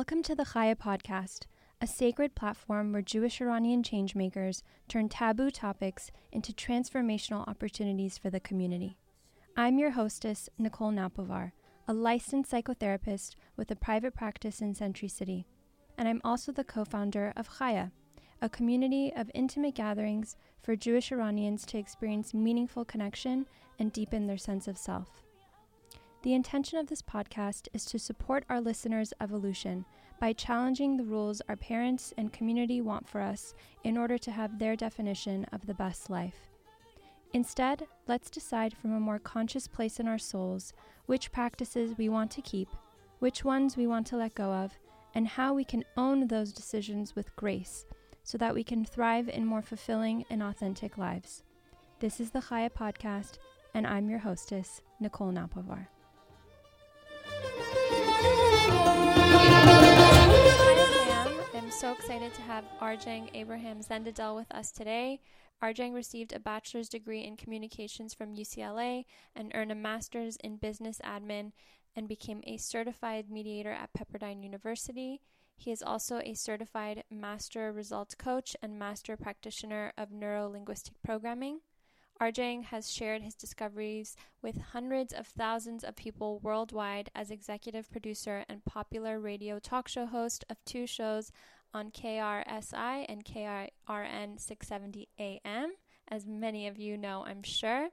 Welcome to the Chaya Podcast, a sacred platform where Jewish Iranian changemakers turn taboo topics into transformational opportunities for the community. I'm your hostess, Nicole Napovar, a licensed psychotherapist with a private practice in Century City, and I'm also the co-founder of Chaya, a community of intimate gatherings for Jewish Iranians to experience meaningful connection and deepen their sense of self. The intention of this podcast is to support our listeners' evolution by challenging the rules our parents and community want for us in order to have their definition of the best life. Instead, let's decide from a more conscious place in our souls which practices we want to keep, which ones we want to let go of, and how we can own those decisions with grace so that we can thrive in more fulfilling and authentic lives. This is the Chaya Podcast, and I'm your hostess, Nicole Napovar. I'm so excited to have Arjang Zendedehl with us today. Arjang received a bachelor's degree in communications from UCLA and earned a master's in business admin and became a certified mediator at Pepperdine University. He is also a certified master results coach and master practitioner of neuro-linguistic programming. Arjang has shared his discoveries with hundreds of thousands of people worldwide as executive producer and popular radio talk show host of two shows on KRSI and KIRN 670 AM, as many of you know, I'm sure.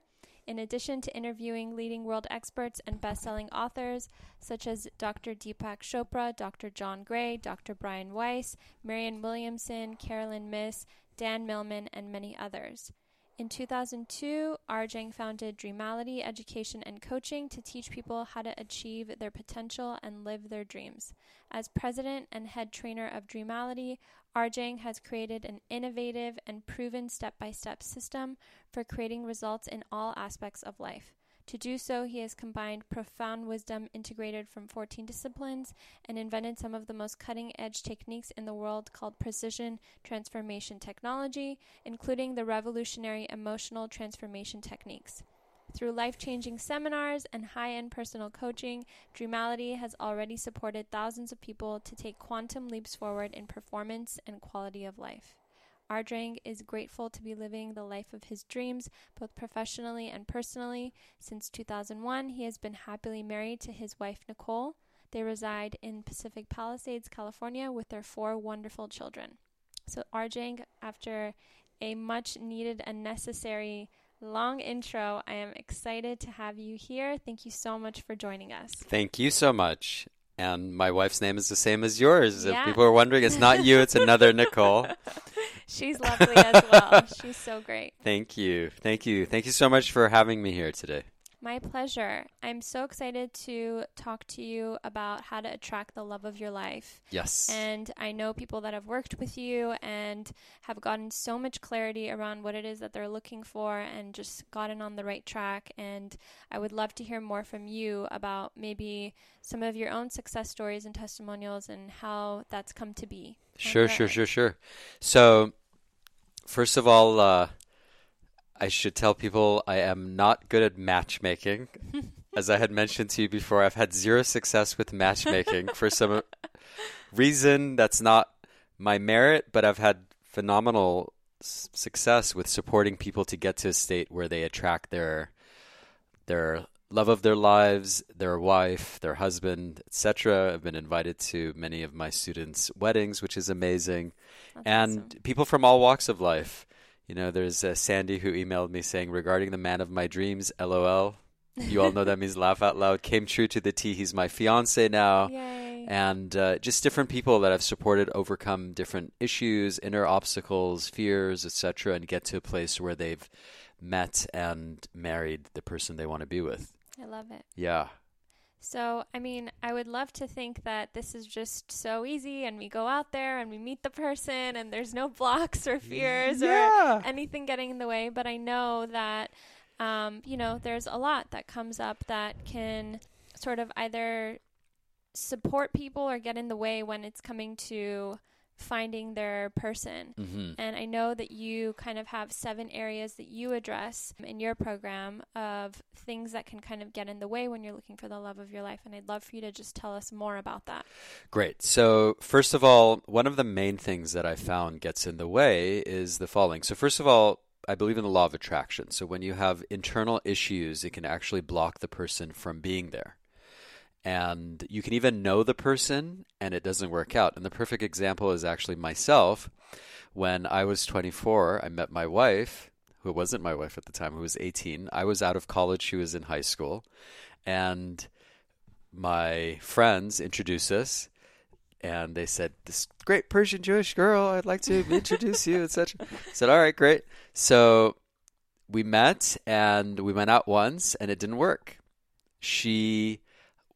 In addition to interviewing leading world experts and best-selling authors such as Dr. Deepak Chopra, Dr. John Gray, Dr. Brian Weiss, Marianne Williamson, Carolyn Myss, Dan Millman, and many others. In 2002, Arjang founded Dreamality Education and Coaching to teach people how to achieve their potential and live their dreams. As president and head trainer of Dreamality, Arjang has created an innovative and proven step-by-step system for creating results in all aspects of life. To do so, he has combined profound wisdom integrated from 14 disciplines and invented some of the most cutting-edge techniques in the world called Precision Transformation Technology, including the revolutionary emotional transformation techniques. Through life-changing seminars and high-end personal coaching, Dreamality has already supported thousands of people to take quantum leaps forward in performance and quality of life. Arjang is grateful to be living the life of his dreams, both professionally and personally. Since 2001, he has been happily married to his wife, Nicole. They reside in Pacific Palisades, California, with their four wonderful children. So Arjang, after a much-needed and necessary long intro, I am excited to have you here. Thank you so much for joining us. Thank you so much. And my wife's name is the same as yours. Yeah. If people are wondering, it's not you, it's another Nicole. She's lovely as well. She's so great. Thank you. Thank you. Thank you so much for having me here today. My pleasure. I'm so excited to talk to you about how to attract the love of your life. Yes. And I know people that have worked with you and have gotten so much clarity around what it is that they're looking for and just gotten on the right track. And I would love to hear more from you about maybe some of your own success stories and testimonials and how that's come to be. Sure. So first of all, I should tell people I am not good at matchmaking. As I had mentioned to you before, I've had zero success with matchmaking for some reason. That's not my merit, but I've had phenomenal success with supporting people to get to a state where they attract their love of their lives, their wife, their husband, etc. I've been invited to many of my students' weddings, which is amazing. That's and awesome. People from all walks of life. You know, there's Sandy who emailed me saying, regarding the man of my dreams, LOL. You all know that means laugh out loud. Came true to the T. He's my fiance now. Yay. And just different people that I've supported overcome different issues, inner obstacles, fears, etc., and get to a place where they've met and married the person they want to be with. I love it. Yeah. So, I mean, I would love to think that this is just so easy and we go out there and we meet the person and there's no blocks or fears or anything getting in the way. But I know that, you know, there's a lot that comes up that can sort of either support people or get in the way when it's coming to finding their person. Mm-hmm. And I know that you kind of have 7 areas that you address in your program of things that can kind of get in the way when you're looking for the love of your life. And I'd love for you to just tell us more about that. Great. So first of all, one of the main things that I found gets in the way is the following. So first of all, I believe in the law of attraction. So when you have internal issues, it can actually block the person from being there. And you can even know the person and it doesn't work out. And the perfect example is actually myself. When I was 24, I met my wife, who wasn't my wife at the time, who was 18. I was out of college. She was in high school. And my friends introduced us. And they said, this great Persian Jewish girl, I'd like to introduce you, etc. I said, all right, great. So we met and we went out once and it didn't work. She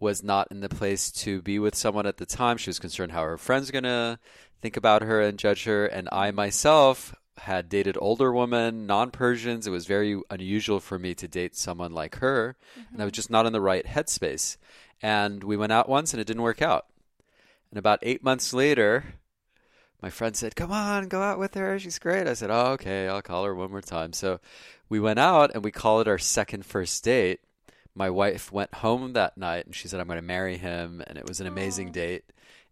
was not in the place to be with someone at the time. She was concerned how her friends were going to think about her and judge her. And I myself had dated older women, non-Persians. It was very unusual for me to date someone like her. Mm-hmm. And I was just not in the right headspace. And we went out once and it didn't work out. And about 8 months later, my friend said, come on, go out with her. She's great. I said, oh, okay, I'll call her one more time. So we went out and we called it our second first date. My wife went home that night and she said, I'm going to marry him. And it was an amazing date.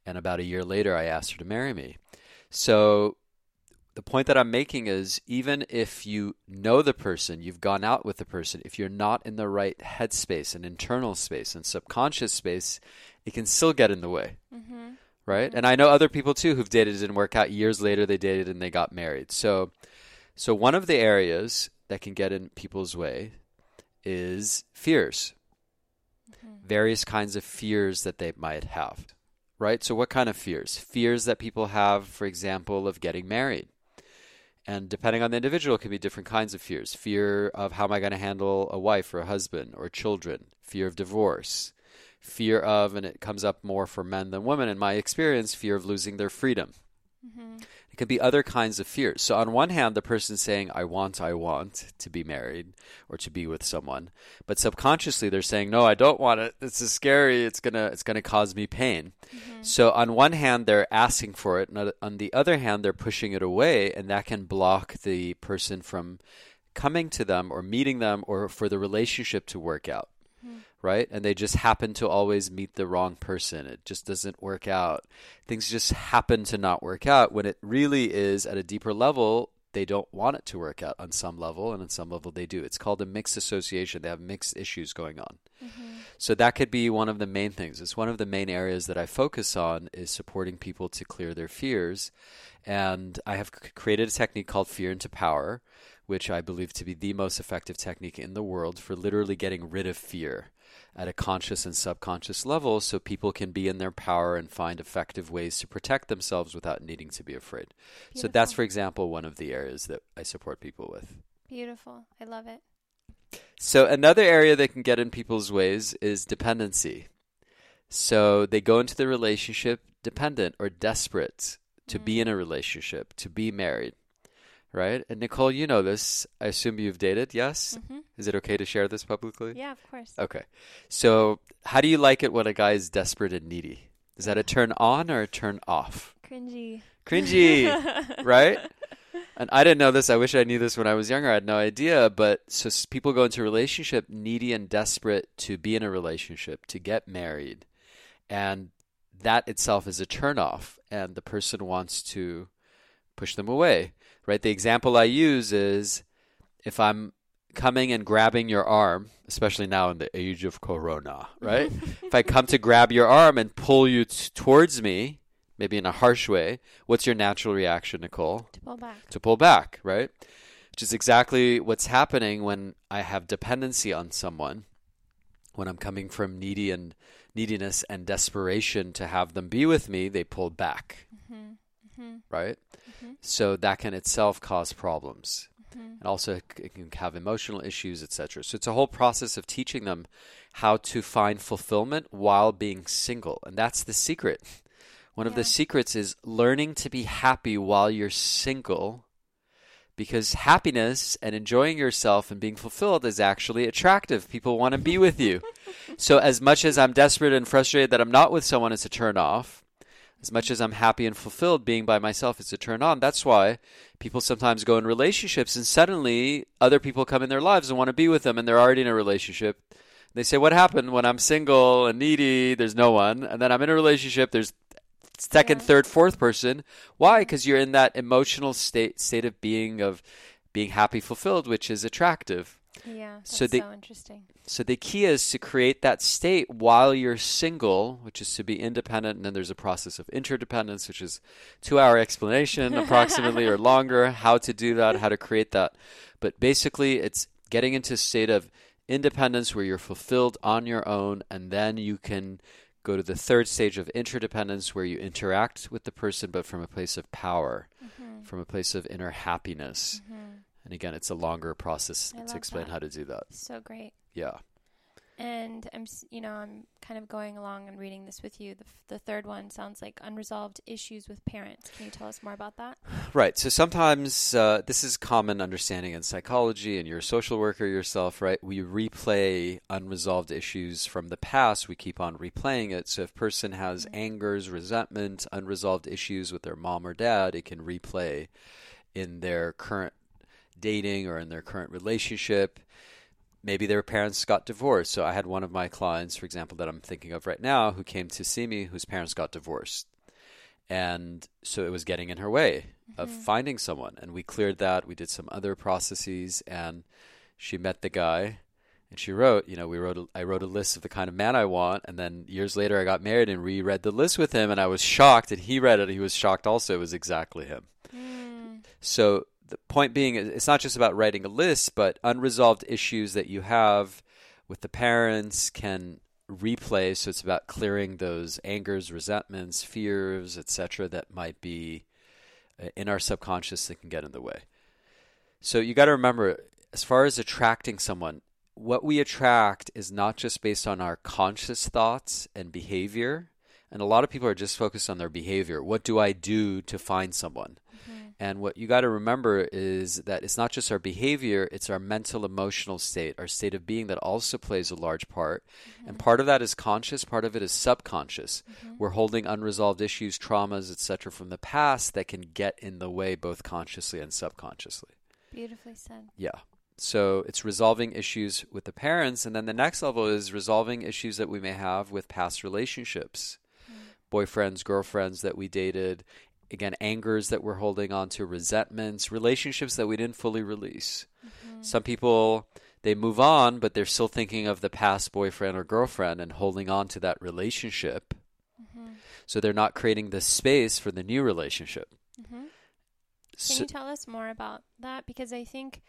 And about a year later, I asked her to marry me. So the point that I'm making is even if you know the person, you've gone out with the person, if you're not in the right headspace and internal space and subconscious space, it can still get in the way, mm-hmm. right? Mm-hmm. And I know other people too who've dated, it didn't work out. Years later, they dated and they got married. So one of the areas that can get in people's way is fears, mm-hmm. various kinds of fears that they might have, right? So what kind of fears? Fears that people have, for example, of getting married. And depending on the individual, it can be different kinds of fears. Fear of how am I going to handle a wife or a husband or children? Fear of divorce. Fear of, and it comes up more for men than women in my experience, fear of losing their freedom. Mm-hmm. It could be other kinds of fears. So on one hand, the person's saying, I want to be married or to be with someone. But subconsciously, they're saying, no, I don't want it. This is scary. It's gonna cause me pain. Mm-hmm. So on one hand, they're asking for it. And on the other hand, they're pushing it away. And that can block the person from coming to them or meeting them or for the relationship to work out. Right? And they just happen to always meet the wrong person. It just doesn't work out. Things just happen to not work out when it really is at a deeper level. They don't want it to work out on some level, and on some level they do. It's called a mixed association. They have mixed issues going on. Mm-hmm. So that could be one of the main things. It's one of the main areas that I focus on is supporting people to clear their fears. And I have created a technique called Fear Into Power, which I believe to be the most effective technique in the world for literally getting rid of fear at a conscious and subconscious level so people can be in their power and find effective ways to protect themselves without needing to be afraid. Beautiful. So that's, for example, one of the areas that I support people with. Beautiful. I love it. So another area that can get in people's ways is dependency. So they go into the relationship dependent or desperate to be in a relationship, to be married. Right? And Nicole, you know this. I assume you've dated, yes? Mm-hmm. Is it okay to share this publicly? Yeah, of course. Okay. So how do you like it when a guy is desperate and needy? Is that a turn on or a turn off? Cringy. Right? And I didn't know this. I wish I knew this when I was younger. I had no idea. But so people go into a relationship needy and desperate to be in a relationship, to get married. And that itself is a turn off. And the person wants to push them away. Right? The example I use is if I'm coming and grabbing your arm, especially now in the age of Corona, right? If I come to grab your arm and pull you towards me, maybe in a harsh way, what's your natural reaction, Nicole? To pull back, right? Which is exactly what's happening when I have dependency on someone, when I'm coming from neediness and desperation to have them be with me, they pull back. Mm-hmm. Right? Mm-hmm. So that can itself cause problems. Mm-hmm. And also it can have emotional issues, etc. So it's a whole process of teaching them how to find fulfillment while being single. And that's the secret. One of the secrets is learning to be happy while you're single, because happiness and enjoying yourself and being fulfilled is actually attractive. People want to be with you. So as much as I'm desperate and frustrated that I'm not with someone, it's a turn off. As much as I'm happy and fulfilled being by myself, it's a turn on. That's why people sometimes go in relationships and suddenly other people come in their lives and want to be with them, and they're already in a relationship. They say, what happened when I'm single and needy? There's no one. And then I'm in a relationship. There's second, third, fourth person. Why? Because you're in that emotional state of being, happy, fulfilled, which is attractive. Yeah, that's so interesting. So the key is to create that state while you're single, which is to be independent, and then there's a process of interdependence, which is a 2-hour explanation approximately or longer, how to do that, how to create that. But basically, it's getting into a state of independence where you're fulfilled on your own, and then you can go to the third stage of interdependence where you interact with the person, but from a place of power, from a place of inner happiness. And again, it's a longer process to explain how to do that. So great. Yeah. And I'm kind of going along and reading this with you. The third one sounds like unresolved issues with parents. Can you tell us more about that? Right. So sometimes this is common understanding in psychology, and you're a social worker yourself, right? We replay unresolved issues from the past. We keep on replaying it. So if a person has angers, resentment, unresolved issues with their mom or dad, it can replay in their current dating or in their current relationship. Maybe their parents got divorced. So I had one of my clients, for example, that I'm thinking of right now, who came to see me, whose parents got divorced. And so it was getting in her way of finding someone. And we cleared that. We did some other processes, and she met the guy, and she wrote, I wrote a list of the kind of man I want. And then years later, I got married and reread the list with him, and I was shocked, and he read it. He was shocked also. It was exactly him. So the point being, it's not just about writing a list, but unresolved issues that you have with the parents can replay. So it's about clearing those angers, resentments, fears, etc., that might be in our subconscious that can get in the way. So you got to remember, as far as attracting someone, what we attract is not just based on our conscious thoughts and behavior. And a lot of people are just focused on their behavior. What do I do to find someone? And what you got to remember is that it's not just our behavior, it's our mental, emotional state, our state of being that also plays a large part. And part of that is conscious, part of it is subconscious. We're holding unresolved issues, traumas, etc., from the past that can get in the way both consciously and subconsciously. Beautifully said. Yeah. So it's resolving issues with the parents. And then the next level is resolving issues that we may have with past relationships, boyfriends, girlfriends that we dated. Again, angers that we're holding on to, resentments, relationships that we didn't fully release. Some people, they move on, but they're still thinking of the past boyfriend or girlfriend and holding on to that relationship. So they're not creating the space for the new relationship. Can you tell us more about that? Because I think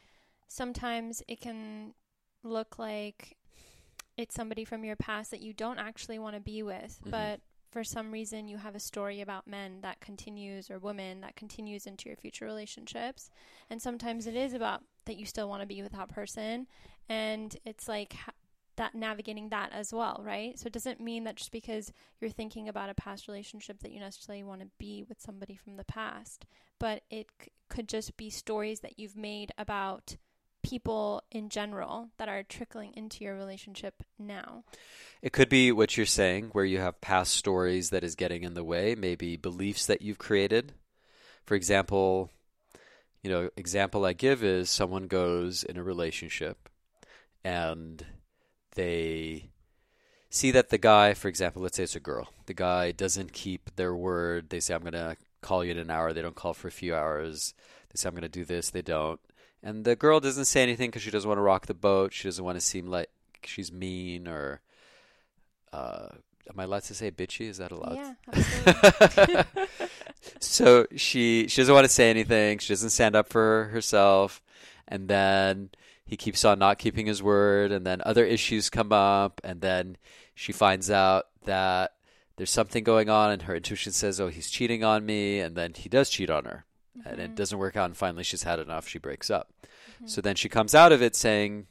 sometimes it can look like it's somebody from your past that you don't actually want to be with, but for some reason, you have a story about men that continues, or women that continues into your future relationships. And sometimes it is about that you still want to be with that person. And it's like that, navigating that as well, right? So it doesn't mean that just because you're thinking about a past relationship that you necessarily want to be with somebody from the past, but it could just be stories that you've made about people in general that are trickling into your relationship now. It could be what you're saying, where you have past stories that is getting in the way, maybe beliefs that you've created. For example, example I give is someone goes in a relationship and they see that the guy, for example, let's say it's a girl, the guy doesn't keep their word. They say, I'm going to call you in an hour. They don't call for a few hours. They say, I'm going to do this. They don't. And the girl doesn't say anything because she doesn't want to rock the boat. She doesn't want to seem like she's mean or, am I allowed to say bitchy? Is that allowed? Yeah, absolutely. So she doesn't want to say anything. She doesn't stand up for herself. And then he keeps on not keeping his word. And then other issues come up. And then she finds out that there's something going on. And her intuition says, oh, he's cheating on me. And then he does cheat on her. And it doesn't work out, and finally she's had enough, she breaks up. So then she comes out of it saying,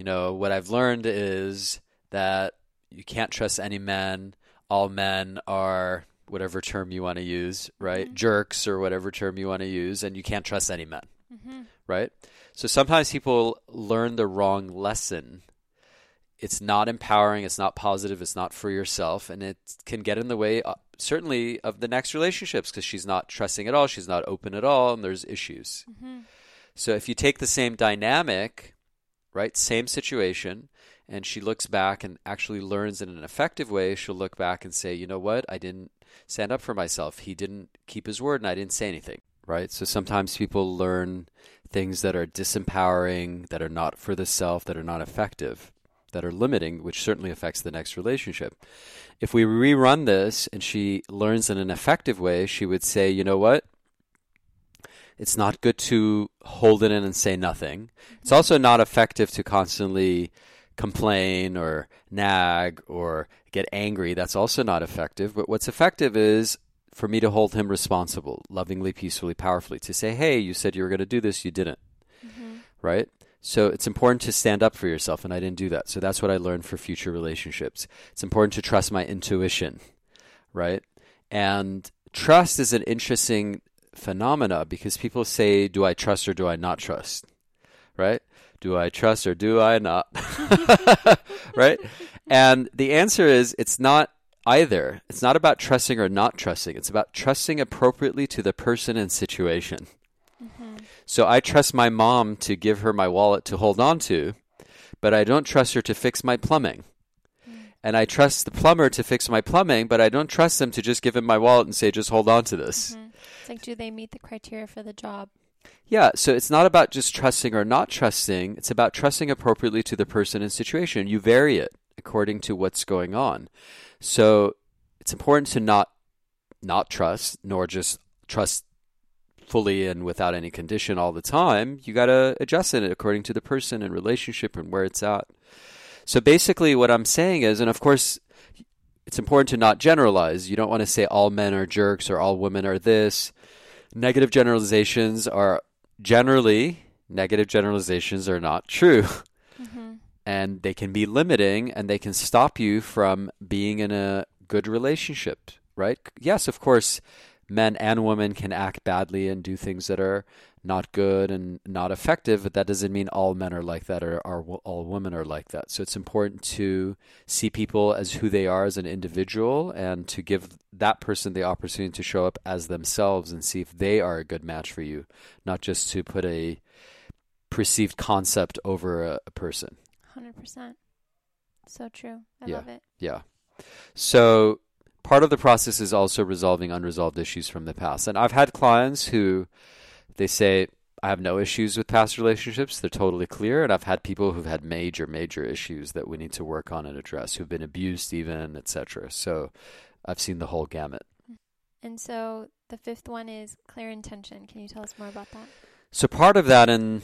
what I've learned is that you can't trust any men. All men are, whatever term you want to use, right? Jerks, or whatever term you want to use, and you can't trust any men, right? So sometimes people learn the wrong lesson. It's not empowering, it's not positive, it's not for yourself, and it can get in the way certainly of the next relationships, because she's not trusting at all, she's not open at all, and there's issues. Mm-hmm. So if you take the same dynamic, right, same situation, and she looks back and actually learns in an effective way, she'll look back and say, you know what, I didn't stand up for myself. He didn't keep his word, and I didn't say anything, right? So sometimes people learn things that are disempowering, that are not for the self, that are not effective, that are limiting, which certainly affects the next relationship. If we rerun this and she learns in an effective way, she would say, you know what? It's not good to hold it in and say nothing. It's also not effective to constantly complain or nag or get angry. That's also not effective. But what's effective is for me to hold him responsible, lovingly, peacefully, powerfully, to say, hey, you said you were going to do this, you didn't, right? So it's important to stand up for yourself, and I didn't do that. So that's what I learned for future relationships. It's important to trust my intuition, right? And trust is an interesting phenomena because people say, do I trust or do I not trust, right? Do I trust or do I not, right? And the answer is it's not either. It's not about trusting or not trusting. It's about trusting appropriately to the person and situation. So I trust my mom to give her my wallet to hold on to, but I don't trust her to fix my plumbing. And I trust the plumber to fix my plumbing, but I don't trust them to just give him my wallet and say, just hold on to this. It's like, do they meet the criteria for the job? Yeah. So it's not about just trusting or not trusting. It's about trusting appropriately to the person and situation. You vary it according to what's going on. So it's important to not trust, nor just trust fully and without any condition all the time. You got to adjust it according to the person and relationship and where it's at. So basically what I'm saying is, and of course, it's important to not generalize. You don't want to say all men are jerks or all women are this. Negative generalizations are generally, negative generalizations are not true. And they can be limiting and they can stop you from being in a good relationship, right? Yes, of course, men and women can act badly and do things that are not good and not effective, but that doesn't mean all men are like that or all women are like that. So it's important to see people as who they are as an individual and to give that person the opportunity to show up as themselves and see if they are a good match for you, not just to put a perceived concept over a person. 100%. So true. I love it. Yeah. So part of the process is also resolving unresolved issues from the past. And I've had clients who they say, I have no issues with past relationships. They're totally clear. And I've had people who've had major, major issues that we need to work on and address, who've been abused even, etc. So I've seen the whole gamut. And so the fifth one is clear intention. Can you tell us more about that? So part of that in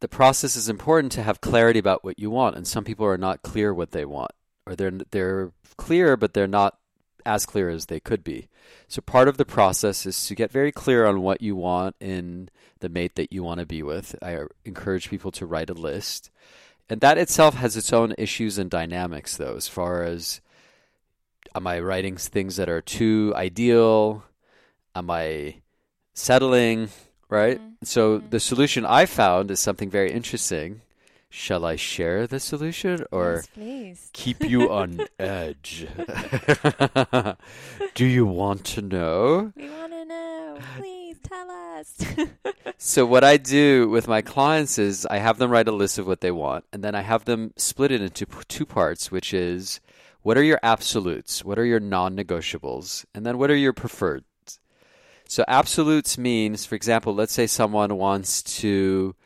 the process is important to have clarity about what you want. And some people are not clear what they want, or they're clear, but they're not as clear as they could be. So part of the process is to get very clear on what you want in the mate that you want to be with. I encourage people to write a list. And that itself has its own issues and dynamics, though, as far as, am I writing things that are too ideal? Am I settling, right? So the solution I found is something very interesting. Shall I share the solution or yes, keep you on edge? Do you want to know? We want to know. Please tell us. So what I do with my clients is I have them write a list of what they want, and then I have them split it into two parts, which is what are your absolutes? What are your non-negotiables? And then what are your preferred? So absolutes means, for example, let's say someone wants to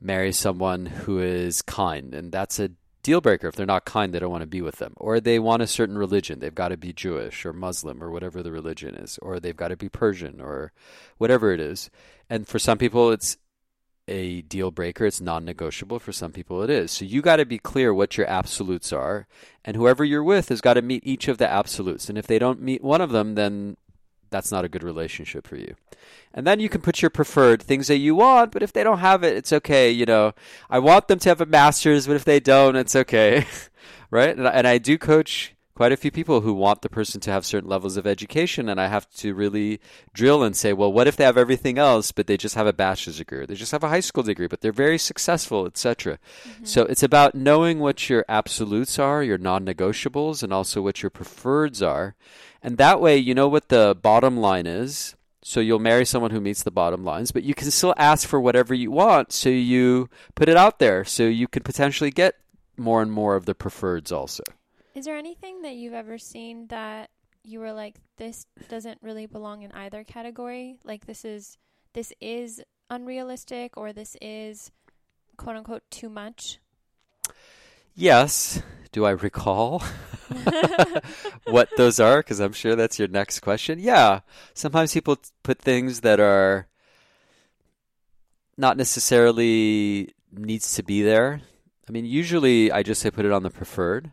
marry someone who is kind, and that's a deal breaker. If they're not kind, they don't want to be with them. Or they want a certain religion. They've got to be Jewish or Muslim or whatever the religion is, or they've got to be Persian or whatever it is. And for some people, it's a deal breaker. It's non-negotiable. For some people, it is. So you got to be clear what your absolutes are, and whoever you're with has got to meet each of the absolutes. And if they don't meet one of them, then that's not a good relationship for you. And then you can put your preferred things that you want, but if they don't have it, it's okay. You know, I want them to have a master's, but if they don't, it's okay. Right? And I do coach quite a few people who want the person to have certain levels of education, and I have to really drill and say, well, what if they have everything else, but they just have a bachelor's degree, or they just have a high school degree, but they're very successful, etc. Mm-hmm. So it's about knowing what your absolutes are, your non-negotiables, and also what your preferreds are. And that way, you know what the bottom line is. So you'll marry someone who meets the bottom lines, but you can still ask for whatever you want. So you put it out there so you could potentially get more and more of the preferreds also. Is there anything that you've ever seen that you were like, this doesn't really belong in either category? Like this is unrealistic, or this is quote unquote too much? Yes. Do I recall what those are? Because I'm sure that's your next question. Yeah. Sometimes people put things that are not necessarily needs to be there. I mean, usually I just say put it on the preferred.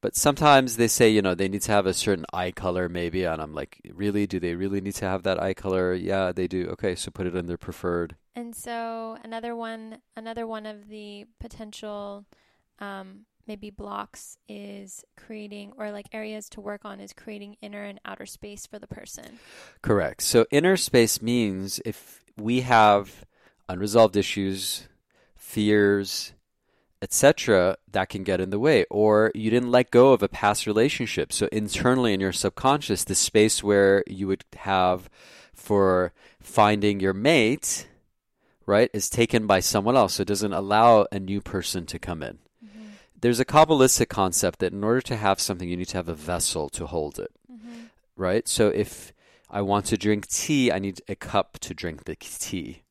But sometimes they say, you know, they need to have a certain eye color maybe. And I'm like, really? Do they really need to have that eye color? Yeah, they do. Okay, so put it in their preferred. And so another one of the potential maybe blocks is creating, or like areas to work on, is creating inner and outer space for the person. Correct. So inner space means if we have unresolved issues, fears, etc., that can get in the way, or you didn't let go of a past relationship. So internally in your subconscious, the space where you would have for finding your mate, right, is taken by someone else. So it doesn't allow a new person to come in. Mm-hmm. There's a Kabbalistic concept that in order to have something, you need to have a vessel to hold it, mm-hmm. right? So if I want to drink tea, I need a cup to drink the tea.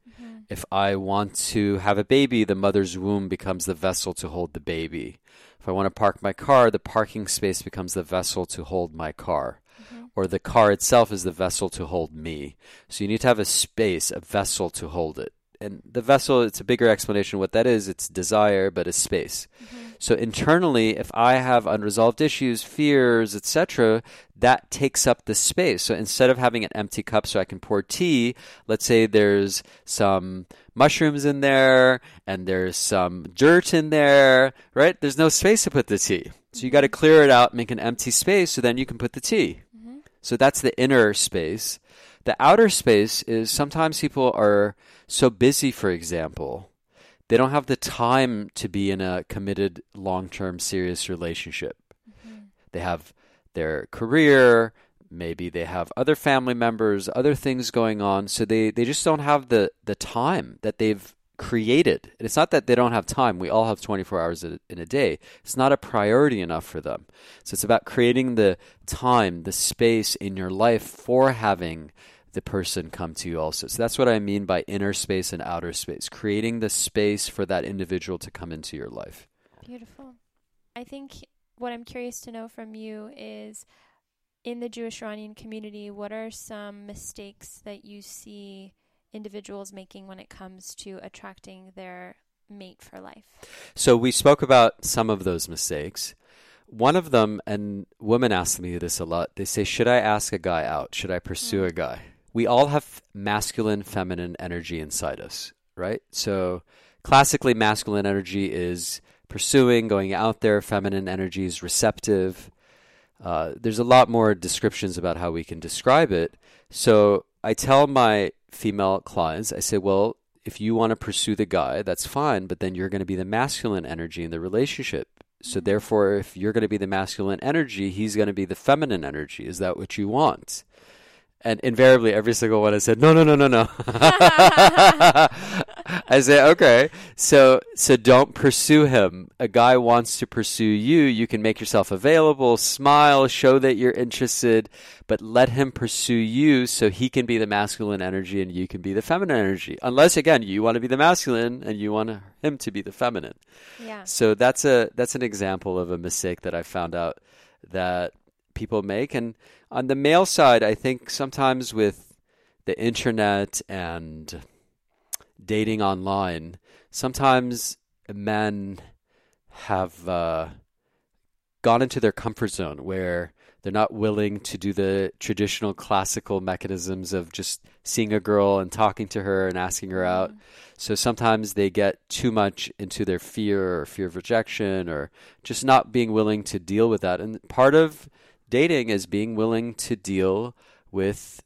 If I want to have a baby, the mother's womb becomes the vessel to hold the baby. If I want to park my car, the parking space becomes the vessel to hold my car. Mm-hmm. Or the car itself is the vessel to hold me. So you need to have a space, a vessel to hold it. And the vessel, it's a bigger explanation of what that is. It's desire, but it's space. Mm-hmm. So internally, if I have unresolved issues, fears, etc., that takes up the space. So instead of having an empty cup so I can pour tea, let's say there's some mushrooms in there and there's some dirt in there, right? There's no space to put the tea. So you got to clear it out, make an empty space, so then you can put the tea. Mm-hmm. So that's the inner space. The outer space is sometimes people are so busy, for example, they don't have the time to be in a committed, long-term, serious relationship. Mm-hmm. They have their career, maybe they have other family members, other things going on, so they just don't have the time that they've created. And it's not that they don't have time. We all have 24 hours in a day. It's not a priority enough for them. So it's about creating the time, the space in your life for having the person come to you also. So that's what I mean by inner space and outer space, creating the space for that individual to come into your life. Beautiful. I think what I'm curious to know from you is, in the Jewish Iranian community, what are some mistakes that you see individuals making when it comes to attracting their mate for life? So we spoke about some of those mistakes. One of them, and women ask me this a lot, they say, should I ask a guy out? Should I pursue a guy? We all have masculine, feminine energy inside us, right? So classically, masculine energy is pursuing, going out there. Feminine energy is receptive. There's a lot more descriptions about how we can describe it. So I tell my female clients, I say, well, if you want to pursue the guy, that's fine, but then you're going to be the masculine energy in the relationship. So therefore, if you're going to be the masculine energy, he's going to be the feminine energy. Is that what you want? And invariably, every single one I said, no. I say, okay, so don't pursue him. A guy wants to pursue you. You can make yourself available, smile, show that you're interested, but let him pursue you so he can be the masculine energy and you can be the feminine energy. Unless, again, you want to be the masculine and you want him to be the feminine. Yeah. So that's an example of a mistake that I found out that people make. And on the male side, I think sometimes with the internet and dating online, sometimes men have gone into their comfort zone where They're not willing to do the traditional classical mechanisms of just seeing a girl and talking to her and asking her out. So sometimes they get too much into their fear or fear of rejection or just not being willing to deal with that. And part of dating is being willing to deal with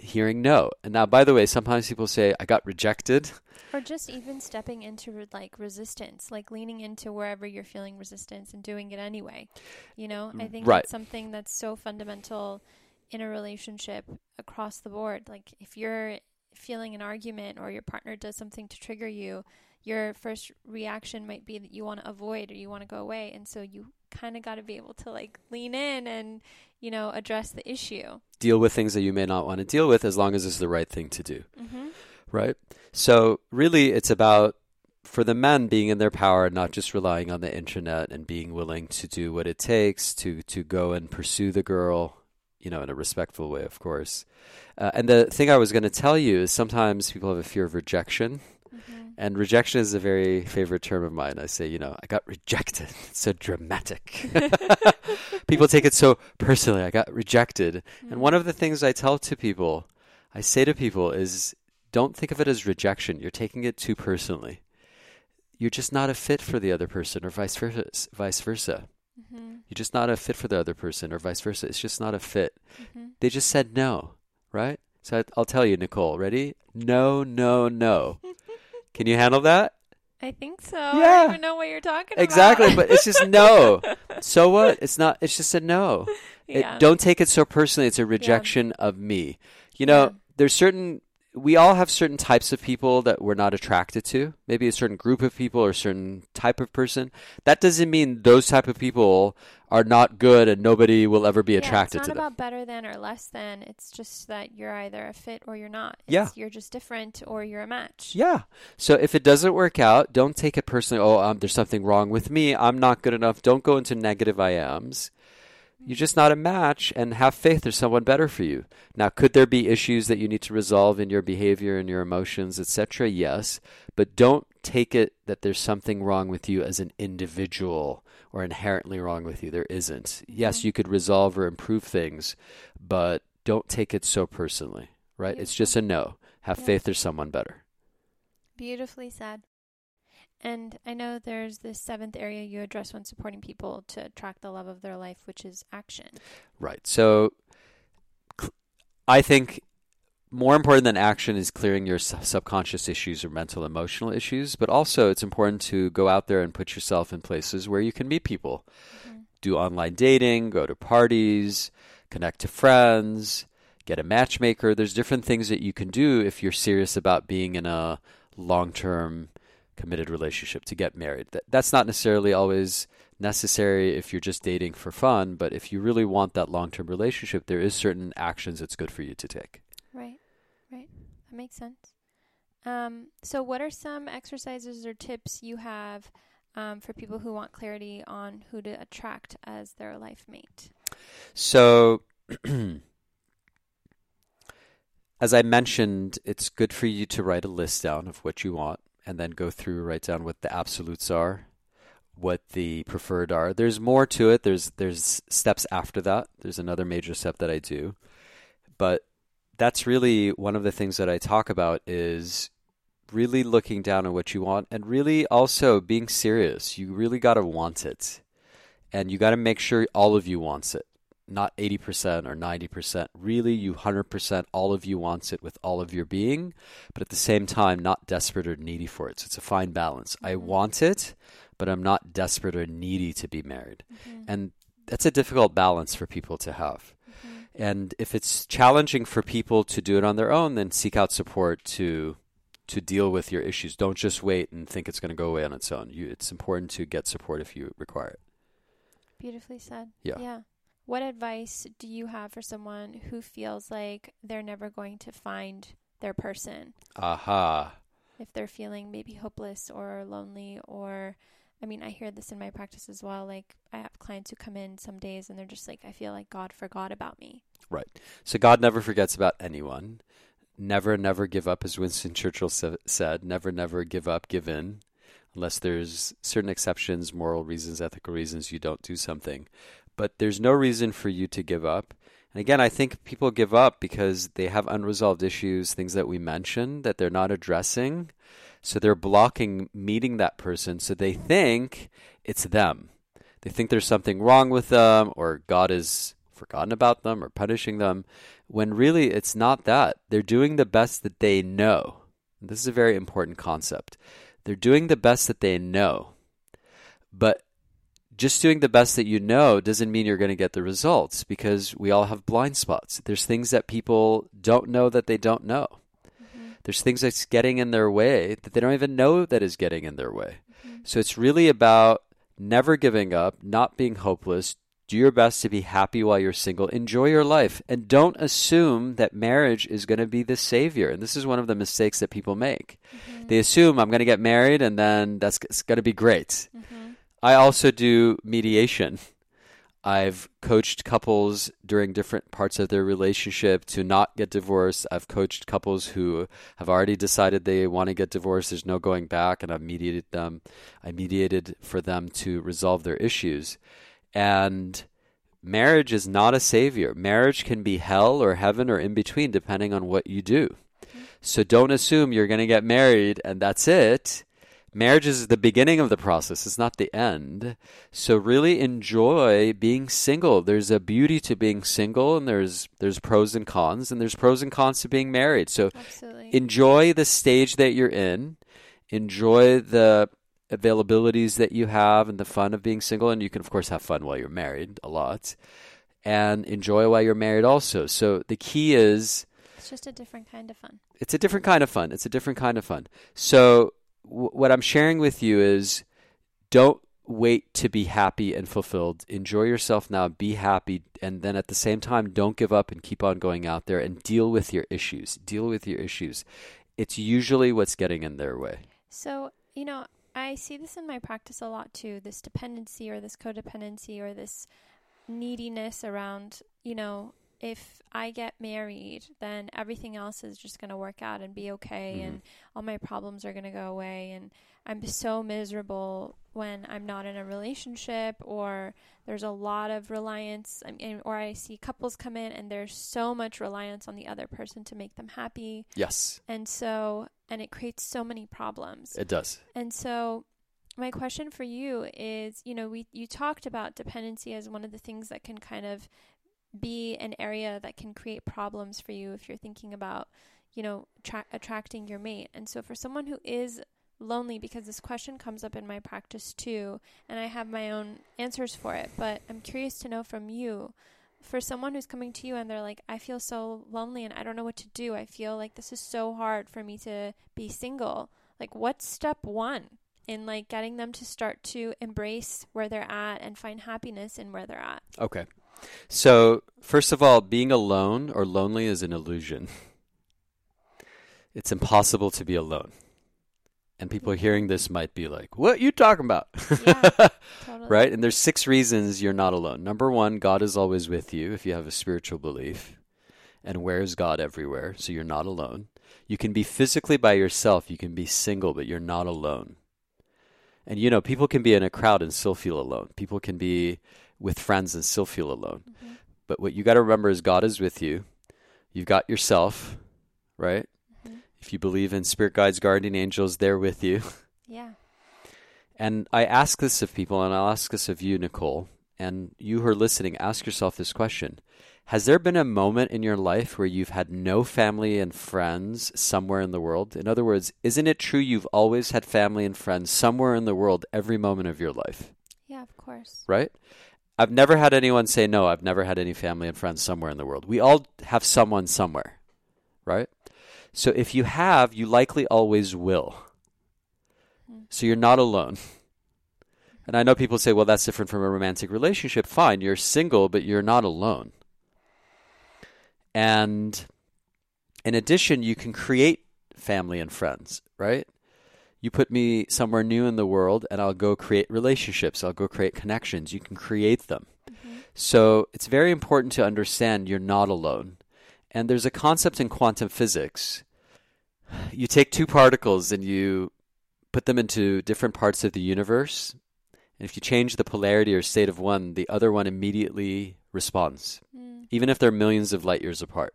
hearing no. And now, by the way, sometimes people say, I got rejected. Or just even stepping into like resistance, like leaning into wherever you're feeling resistance and doing it anyway. You know, I think Right. That's something that's so fundamental in a relationship across the board. Like if you're feeling an argument or your partner does something to trigger you, your first reaction might be that you want to avoid or you want to go away. And so you kind of got to be able to like lean in and, you know, address the issue. Deal with things that you may not want to deal with as long as it's the right thing to do. Mm-hmm. Right? So really it's about, for the men, being in their power and not just relying on the internet and being willing to do what it takes to go and pursue the girl, you know, in a respectful way, of course. And the thing I was going to tell you is sometimes people have a fear of rejection. Mm-hmm. And rejection is a very favorite term of mine. I say, you know, I got rejected. It's so dramatic. People take it so personally. I got rejected. Mm-hmm. And one of the things I say to people is, don't think of it as rejection. You're taking it too personally. You're just not a fit for the other person, or vice versa. Mm-hmm. You're just not a fit for the other person, or vice versa. It's just not a fit. Mm-hmm. They just said no, right? So I'll tell you, Nicole. Ready? No, no, no. Can you handle that? I think so. Yeah. I don't even know what you're talking about. Exactly, but it's just no. So what? It's not. It's just a no. Yeah. Don't take it so personally. It's a rejection of me. You know, there's certain... We all have certain types of people that we're not attracted to, maybe a certain group of people or a certain type of person. That doesn't mean those type of people are not good and nobody will ever be attracted to them. It's not about better than or less than. It's just that you're either a fit or you're not. You're just different or you're a match. Yeah. So if it doesn't work out, don't take it personally. Oh, there's something wrong with me. I'm not good enough. Don't go into negative I ams. You're just not a match, and have faith there's someone better for you. Now, could there be issues that you need to resolve in your behavior and your emotions, etc.? Yes, but don't take it that there's something wrong with you as an individual or inherently wrong with you. There isn't. Yes, you could resolve or improve things, but don't take it so personally, right? Beautiful. It's just a no. Have faith there's someone better. Beautifully said. And I know there's this seventh area you address when supporting people to attract the love of their life, which is action. Right. So I think more important than action is clearing your subconscious issues or mental, emotional issues. But also it's important to go out there and put yourself in places where you can meet people. Mm-hmm. Do online dating, go to parties, connect to friends, get a matchmaker. There's different things that you can do if you're serious about being in a long-term committed relationship to get married. That's not necessarily always necessary if you're just dating for fun, but if you really want that long-term relationship, there is certain actions it's good for you to take. Right. That makes sense. So what are some exercises or tips you have for people who want clarity on who to attract as their life mate? So as I mentioned, it's good for you to write a list down of what you want. And then go through, write down what the absolutes are, what the preferred are. There's more to it. There's steps after that. There's another major step that I do. But that's really one of the things that I talk about is really looking down on what you want and really also being serious. You really got to want it. And you got to make sure all of you wants it, not 80% or 90%. Really, you 100%, all of you wants it with all of your being, but at the same time, not desperate or needy for it. So it's a fine balance. Mm-hmm. I want it, but I'm not desperate or needy to be married. Mm-hmm. And that's a difficult balance for people to have. Mm-hmm. And if it's challenging for people to do it on their own, then seek out support to deal with your issues. Don't just wait and think it's going to go away on its own. It's important to get support if you require it. Beautifully said. Yeah. What advice do you have for someone who feels like they're never going to find their person? Aha. If they're feeling maybe hopeless or lonely or, I mean, I hear this in my practice as well. Like I have clients who come in some days and they're just like, I feel like God forgot about me. Right. So God never forgets about anyone. Never, never give up, as Winston Churchill said. Never, never give up, give in. Unless there's certain exceptions, moral reasons, ethical reasons, you don't do something. but there's no reason for you to give up. And again, I think people give up because they have unresolved issues, things that we mentioned that they're not addressing. So they're blocking meeting that person. So they think it's them. They think there's something wrong with them, or God is forgotten about them or punishing them, when really it's not that. They're doing the best that they know. This is a very important concept. They're doing the best that they know. But just doing the best that you know doesn't mean you're going to get the results, because we all have blind spots. There's things that people don't know that they don't know. Mm-hmm. There's things that's getting in their way that they don't even know that is getting in their way. Mm-hmm. So it's really about never giving up, not being hopeless. Do your best to be happy while you're single. Enjoy your life. And don't assume that marriage is going to be the savior. And this is one of the mistakes that people make. Mm-hmm. They assume I'm going to get married and then it's going to be great. Mm-hmm. I also do mediation. I've coached couples during different parts of their relationship to not get divorced. I've coached couples who have already decided they want to get divorced. There's no going back. And I've mediated them. I mediated for them to resolve their issues. And marriage is not a savior. Marriage can be hell or heaven or in between, depending on what you do. Mm-hmm. So don't assume you're going to get married and that's it. Marriage is the beginning of the process. It's not the end. So really enjoy being single. There's a beauty to being single, and there's pros and cons, and there's pros and cons to being married. So absolutely. Enjoy the stage that you're in. Enjoy the availabilities that you have and the fun of being single. And you can, of course, have fun while you're married a lot, and enjoy while you're married also. So the key is... it's just a different kind of fun. It's a different kind of fun. It's a different kind of fun. So what I'm sharing with you is don't wait to be happy and fulfilled. Enjoy yourself now, be happy. And then at the same time, don't give up and keep on going out there and deal with your issues. Deal with your issues. It's usually what's getting in their way. So, you know, I see this in my practice a lot too, this dependency or this codependency or this neediness around, you know, if I get married, then everything else is just going to work out and be okay. Mm-hmm. And all my problems are going to go away. And I'm so miserable when I'm not in a relationship, or there's a lot of reliance. Or I see couples come in and there's so much reliance on the other person to make them happy. Yes. And it creates so many problems. It does. And so my question for you is, you know, you talked about dependency as one of the things that can kind of be an area that can create problems for you if you're thinking about, you know, attracting your mate. And so for someone who is lonely, because this question comes up in my practice too, and I have my own answers for it, but I'm curious to know from you, for someone who's coming to you and they're like, I feel so lonely and I don't know what to do. I feel like this is so hard for me to be single. Like, what's step one in like getting them to start to embrace where they're at and find happiness in where they're at? Okay. So first of all, being alone or lonely is an illusion. It's impossible to be alone. And people hearing this might be like, what are you talking about? Yeah, totally. Right? And there's 6 reasons you're not alone. Number 1, God is always with you if you have a spiritual belief. And where is God? Everywhere. So you're not alone. You can be physically by yourself. You can be single, but you're not alone. And, you know, people can be in a crowd and still feel alone. People can be with friends and still feel alone. Mm-hmm. But what you got to remember is God is with you. You've got yourself, right? If you believe in spirit guides, guardian angels, they're with you. Yeah. And I ask this of people, and I'll ask this of you, Nicole, and you who are listening, ask yourself this question. Has there been a moment in your life where you've had no family and friends somewhere in the world? In other words, isn't it true you've always had family and friends somewhere in the world every moment of your life? Yeah, of course. Right? I've never had anyone say, no, I've never had any family and friends somewhere in the world. We all have someone somewhere, right? So if you have, you likely always will. So you're not alone. And I know people say, well, that's different from a romantic relationship. Fine, you're single, but you're not alone. And in addition, you can create family and friends, right? You put me somewhere new in the world and I'll go create relationships. I'll go create connections. You can create them. Mm-hmm. So it's very important to understand you're not alone. And there's a concept in quantum physics. You take 2 particles and you put them into different parts of the universe, And if you change the polarity or state of one, the other one immediately responds, even if they're millions of light years apart.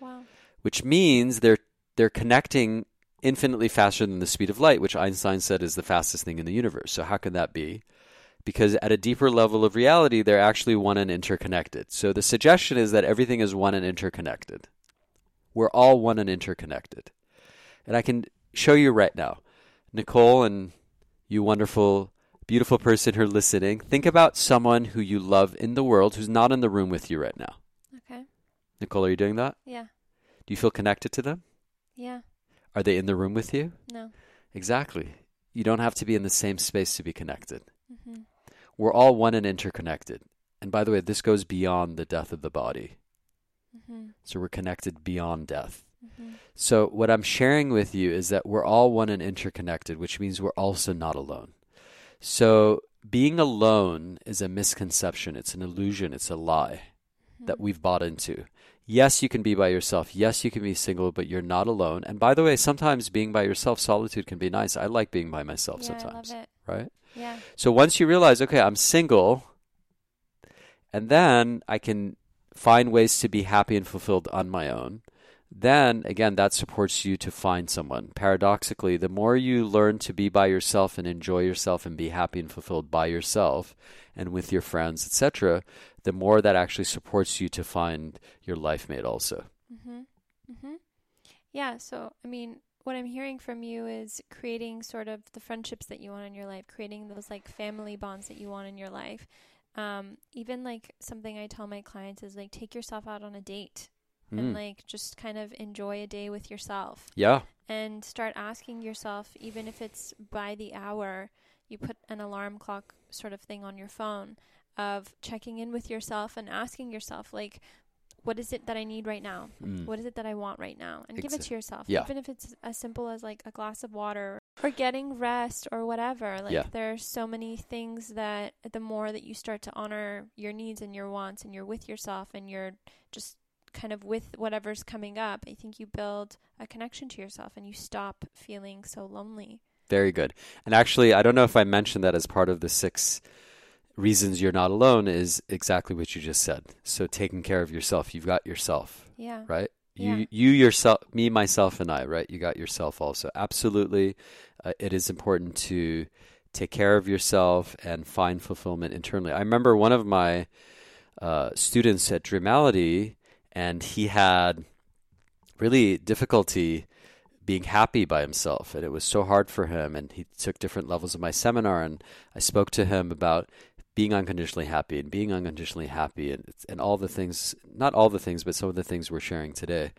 Wow. Which means they're connecting infinitely faster than the speed of light, which Einstein said is the fastest thing in the universe. So how can that be? Because at a deeper level of reality, they're actually one and interconnected. So the suggestion is that everything is one and interconnected. We're all one and interconnected. And I can show you right now, Nicole, and you wonderful, beautiful person who are listening, think about someone who you love in the world who's not in the room with you right now. Okay. Nicole, are you doing that? Yeah. Do you feel connected to them? Yeah. Are they in the room with you? No. Exactly. You don't have to be in the same space to be connected. Mm-hmm. We're all one and interconnected. And by the way, this goes beyond the death of the body. Mm-hmm. So we're connected beyond death. Mm-hmm. So what I'm sharing with you is that we're all one and interconnected, which means we're also not alone. So being alone is a misconception. It's an illusion. It's a lie that we've bought into. Yes, you can be by yourself. Yes, you can be single, but you're not alone. And by the way, sometimes being by yourself, solitude can be nice. I like being by myself sometimes. I love it. Right? Yeah. So once you realize, okay, I'm single, and then I can find ways to be happy and fulfilled on my own, then again, that supports you to find someone. Paradoxically, the more you learn to be by yourself and enjoy yourself and be happy and fulfilled by yourself and with your friends, etc., the more that actually supports you to find your life mate also. Mm-hmm. Mm-hmm. Yeah. So, I mean, what I'm hearing from you is creating sort of the friendships that you want in your life, creating those like family bonds that you want in your life. Even like something I tell my clients is like, take yourself out on a date and like, just kind of enjoy a day with yourself. Yeah. And start asking yourself, even if it's by the hour, you put an alarm clock sort of thing on your phone, of checking in with yourself and asking yourself, like, what is it that I need right now? What is it that I want right now? And give it to yourself. Yeah. Even if it's as simple as like a glass of water or getting rest or whatever. Like there are so many things that the more that you start to honor your needs and your wants and you're with yourself and you're just kind of with whatever's coming up, I think you build a connection to yourself and you stop feeling so lonely. Very good. And actually, I don't know if I mentioned that as part of the 6 reasons you're not alone is exactly what you just said. So taking care of yourself, you've got yourself, right? You yourself, me, myself, and I, right? You got yourself also. Absolutely. It is important to take care of yourself and find fulfillment internally. I remember one of my students at Dreamality, and he had really difficulty being happy by himself. And it was so hard for him. And he took different levels of my seminar. And I spoke to him about being unconditionally happy and being unconditionally happy and all the things, not all the things, but some of the things we're sharing today.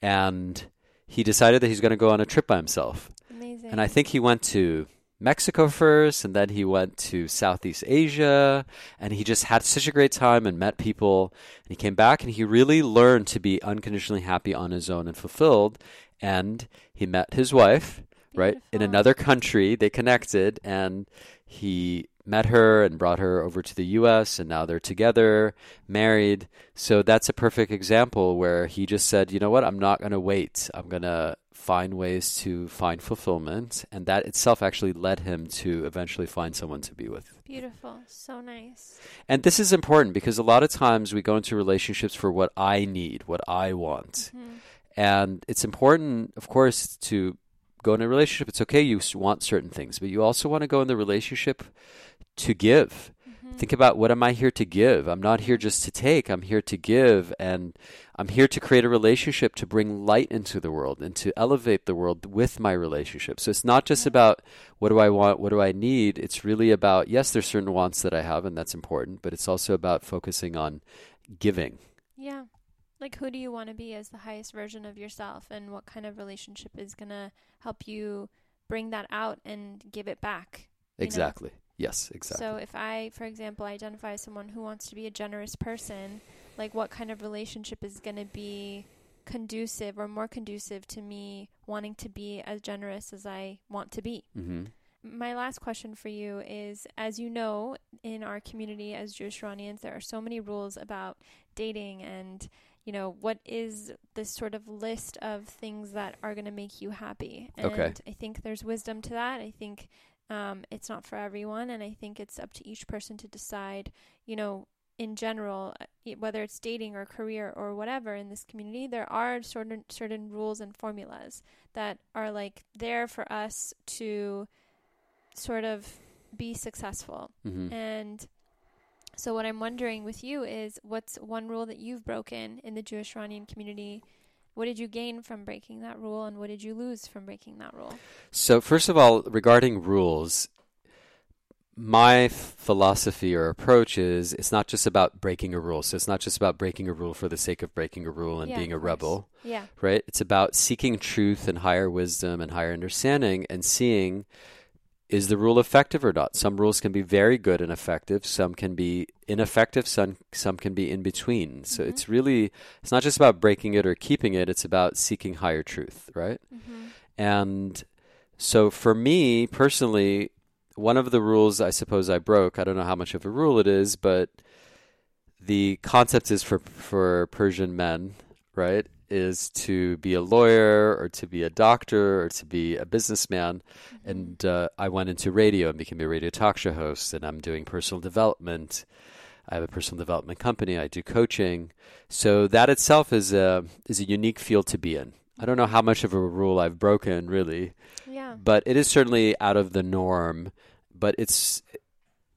And he decided that he's going to go on a trip by himself. Amazing. And I think he went to Mexico first, and then he went to Southeast Asia, and he just had such a great time and met people. And he came back and he really learned to be unconditionally happy on his own and fulfilled. And he met his wife, right? In another country, they connected, and he met her and brought her over to the U.S. and now they're together, married. So that's a perfect example where he just said, you know what? I'm not going to wait. I'm going to find ways to find fulfillment. And that itself actually led him to eventually find someone to be with. Beautiful. So nice. And this is important because a lot of times we go into relationships for what I need, what I want. Mm-hmm. And it's important, of course, to go in a relationship. It's okay. You want certain things, but you also want to go in the relationship to give. Mm-hmm. Think about, what am I here to give? I'm not here just to take. I'm here to give. And I'm here to create a relationship to bring light into the world and to elevate the world with my relationship. So it's not just about what do I want? What do I need? It's really about, yes, there's certain wants that I have, and that's important, but it's also about focusing on giving. Yeah. Like, who do you want to be as the highest version of yourself, and what kind of relationship is going to help you bring that out and give it back? Exactly. Know? Yes, exactly. So if I, for example, identify as someone who wants to be a generous person, like, what kind of relationship is going to be conducive or more conducive to me wanting to be as generous as I want to be? Mm-hmm. My last question for you is, as you know, in our community as Jewish Iranians, there are so many rules about dating and, you know, what is this sort of list of things that are going to make you happy? And I think there's wisdom to that. I think It's not for everyone, and I think it's up to each person to decide, you know, in general, whether it's dating or career or whatever in this community, there are certain rules and formulas that are like there for us to sort of be successful. Mm-hmm. And so what I'm wondering with you is, what's one rule that you've broken in the Jewish Iranian community? What did you gain from breaking that rule, and what did you lose from breaking that rule? So first of all, regarding rules, my philosophy or approach is it's not just about breaking a rule. So it's not just about breaking a rule for the sake of breaking a rule and being a rebel, right? It's about seeking truth and higher wisdom and higher understanding and seeing, is the rule effective or not? Some rules can be very good and effective. Some can be ineffective. Some can be in between. So it's really, it's not just about breaking it or keeping it. It's about seeking higher truth, right? Mm-hmm. And so for me personally, one of the rules I suppose I broke, I don't know how much of a rule it is, but the concept is for Persian men, right, is to be a lawyer or to be a doctor or to be a businessman. And I went into radio and became a radio talk show host, and I'm doing personal development. I have a personal development company. I do coaching. So that itself is a unique field to be in. I don't know how much of a rule I've broken, really. Yeah. But it is certainly out of the norm. But it's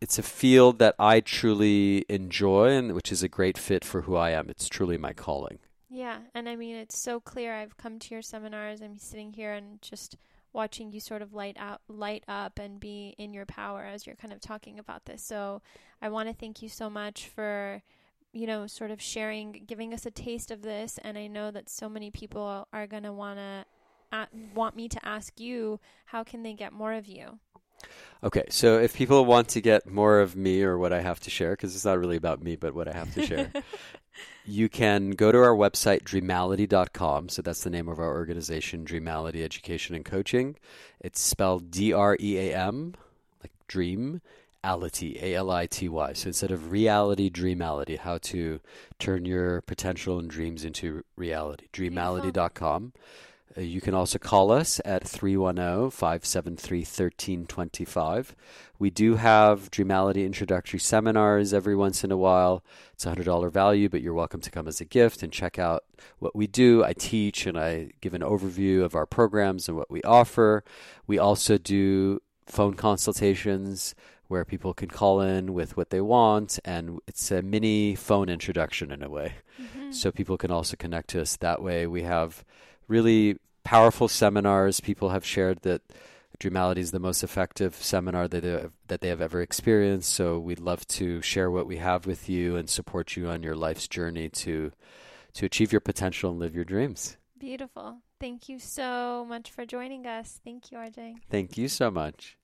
a field that I truly enjoy, and which is a great fit for who I am. It's truly my calling. Yeah, and I mean, it's so clear. I've come to your seminars. I'm sitting here and just watching you sort of light up and be in your power as you're kind of talking about this. So I want to thank you so much for, you know, sort of sharing, giving us a taste of this. And I know that so many people are going to want me to ask you, how can they get more of you? Okay, so if people want to get more of me or what I have to share, because it's not really about me, but what I have to share, you can go to our website, Dreamality.com. So that's the name of our organization, Dreamality Education and Coaching. It's spelled D-R-E-A-M, like dream, ality, A-L-I-T-Y. So instead of reality, Dreamality, how to turn your potential and dreams into reality, Dreamality.com. You can also call us at 310-573-1325. We do have Dreamality introductory seminars every once in a while. It's $100 value, but you're welcome to come as a gift and check out what we do. I teach and I give an overview of our programs and what we offer. We also do phone consultations where people can call in with what they want, and it's a mini phone introduction in a way. Mm-hmm. So people can also connect to us that way. We have really powerful seminars. People have shared that Dreamality is the most effective seminar that they have ever experienced. So we'd love to share what we have with you and support you on your life's journey to achieve your potential and live your dreams. Beautiful. Thank you so much for joining us. Thank you, Arjang. Thank you so much.